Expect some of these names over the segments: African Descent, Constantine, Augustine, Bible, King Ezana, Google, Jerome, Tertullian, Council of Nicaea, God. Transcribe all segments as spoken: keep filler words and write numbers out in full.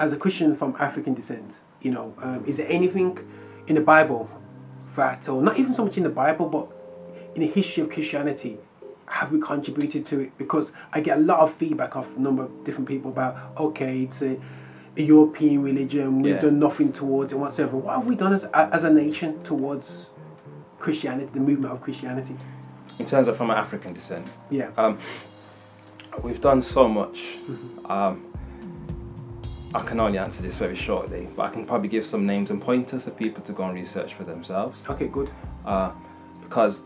as a Christian from African descent, you know, um, is there anything in the Bible that, or not even so much in the Bible, but in the history of Christianity, have we contributed to it? Because I get a lot of feedback off a number of different people about, okay, it's a, a European religion, we've yeah. done nothing towards it whatsoever. What have we done as as a nation towards Christianity, the movement of Christianity? In terms of from African descent? Yeah. Um, we've done so much. Mm-hmm. Um, I can only answer this very shortly, but I can probably give some names and pointers for people to go and research for themselves. Okay, good. Uh, because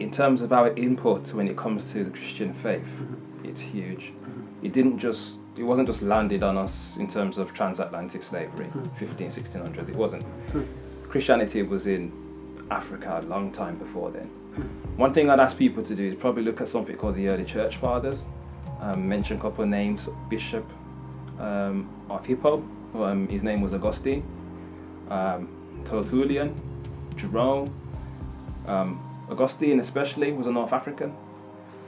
in terms of our input when it comes to the Christian faith, mm-hmm. it's huge. Mm-hmm. It didn't just, it wasn't just landed on us in terms of transatlantic slavery, mm-hmm. fifteen, sixteen hundreds, it wasn't. Mm-hmm. Christianity was in Africa a long time before then. Mm-hmm. One thing I'd ask people to do is probably look at something called the early church fathers, um, mention a couple of names, Bishop, Um, of Hippo, um, his name was Augustine, um, Tertullian, Jerome. um, Augustine especially was a North African.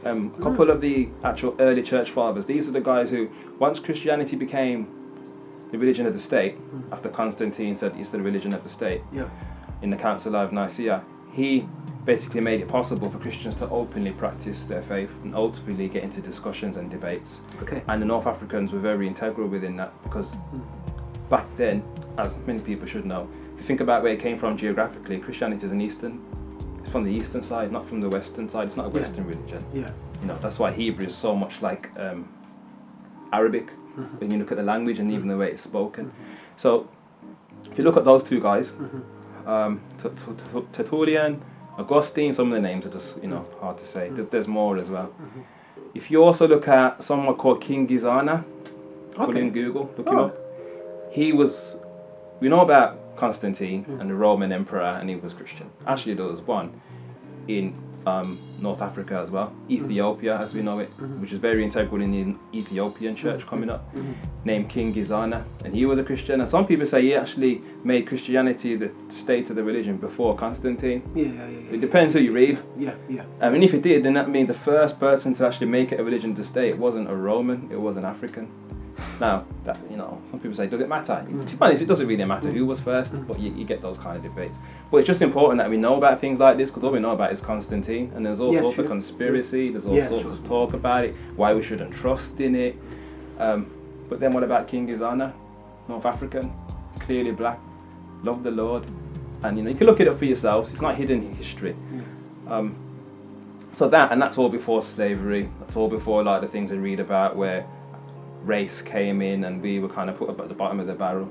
Um, a couple mm. of the actual early church fathers, these are the guys who, once Christianity became the religion of the state, mm. after Constantine said it's the religion of the state, yeah. in the Council of Nicaea, he basically made it possible for Christians to openly practice their faith and ultimately get into discussions and debates. Okay. And the North Africans were very integral within that, because mm. back then, as many people should know, if you think about where it came from geographically, Christianity is an Eastern, it's from the Eastern side, not from the Western side, it's not a Western yeah. religion. Yeah. You know, that's why Hebrew is so much like um, Arabic, mm-hmm. when you look at the language and mm-hmm. even the way it's spoken. Mm-hmm. So, if you look at those two guys, mm-hmm. um, Tertullian, Augustine, some of the names are just, you know, hard to say. There's, there's more as well. Mm-hmm. If you also look at someone called King Ezana, okay. put in Google, look oh. him up. He was, we know about Constantine mm. and the Roman Emperor, and he was Christian. Actually, there was one in um, North Africa as well, Ethiopia mm. as we know it, mm-hmm. which is very integral in the Ethiopian church mm-hmm. coming up, mm-hmm. named King Ezana, and he was a Christian. And some people say he actually made Christianity the state of the religion before Constantine. Yeah, yeah, yeah. It depends who you read. Yeah, yeah. I mean, if it did, then that means the first person to actually make it a religion of the state wasn't a Roman, it was an African. Now, that, you know, some people say, does it matter? Mm. To be honest, it doesn't really matter who was first, mm. but you, you get those kind of debates. But it's just important that we know about things like this, because all we know about is Constantine, and there's all yeah, sorts sure. of conspiracy, there's all yeah, sorts sure. of talk about it, why we shouldn't trust in it. Um, but then what about King Ezana, North African, clearly black, loved the Lord, and you know, you can look it up for yourselves, it's not hidden in history. Mm. Um, so that, and that's all before slavery, that's all before a lot of the things we read about where race came in and we were kind of put up at the bottom of the barrel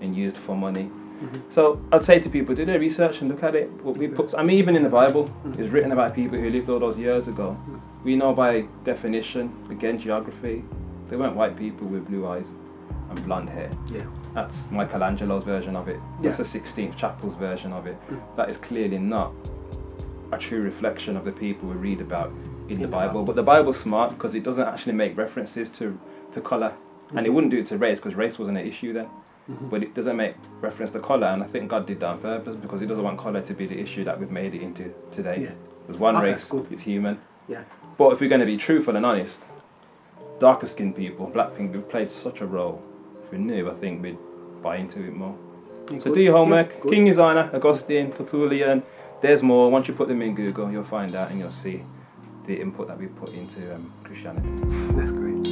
and used for money. Mm-hmm. So I'd say to people, do their research and look at it. What we put, I mean, even in the Bible, mm-hmm. it's written about people who lived all those years ago. Mm-hmm. We know by definition, again, geography, they weren't white people with blue eyes and blonde hair. Yeah, that's Michelangelo's version of it. Yeah. That's the sixteenth Chapel's version of it. Mm-hmm. That is clearly not a true reflection of the people we read about in, in the Bible. Bible. But the Bible's smart because it doesn't actually make references to to colour, mm-hmm. and it wouldn't do it to race because race wasn't an issue then, mm-hmm. but it doesn't make reference to colour, and I think God did that on purpose because he doesn't want colour to be the issue that we've made it into today. Yeah. There's one oh, race, it's human. Yeah. But if we're going to be truthful and honest, darker skinned people, black people, we've played such a role. If we knew, I think we'd buy into it more. Yeah, so good. Do your homework. Yeah, King Ezana, Augustine, Tertullian, there's more. Once you put them in Google, you'll find out and you'll see the input that we put into um, Christianity. That's great.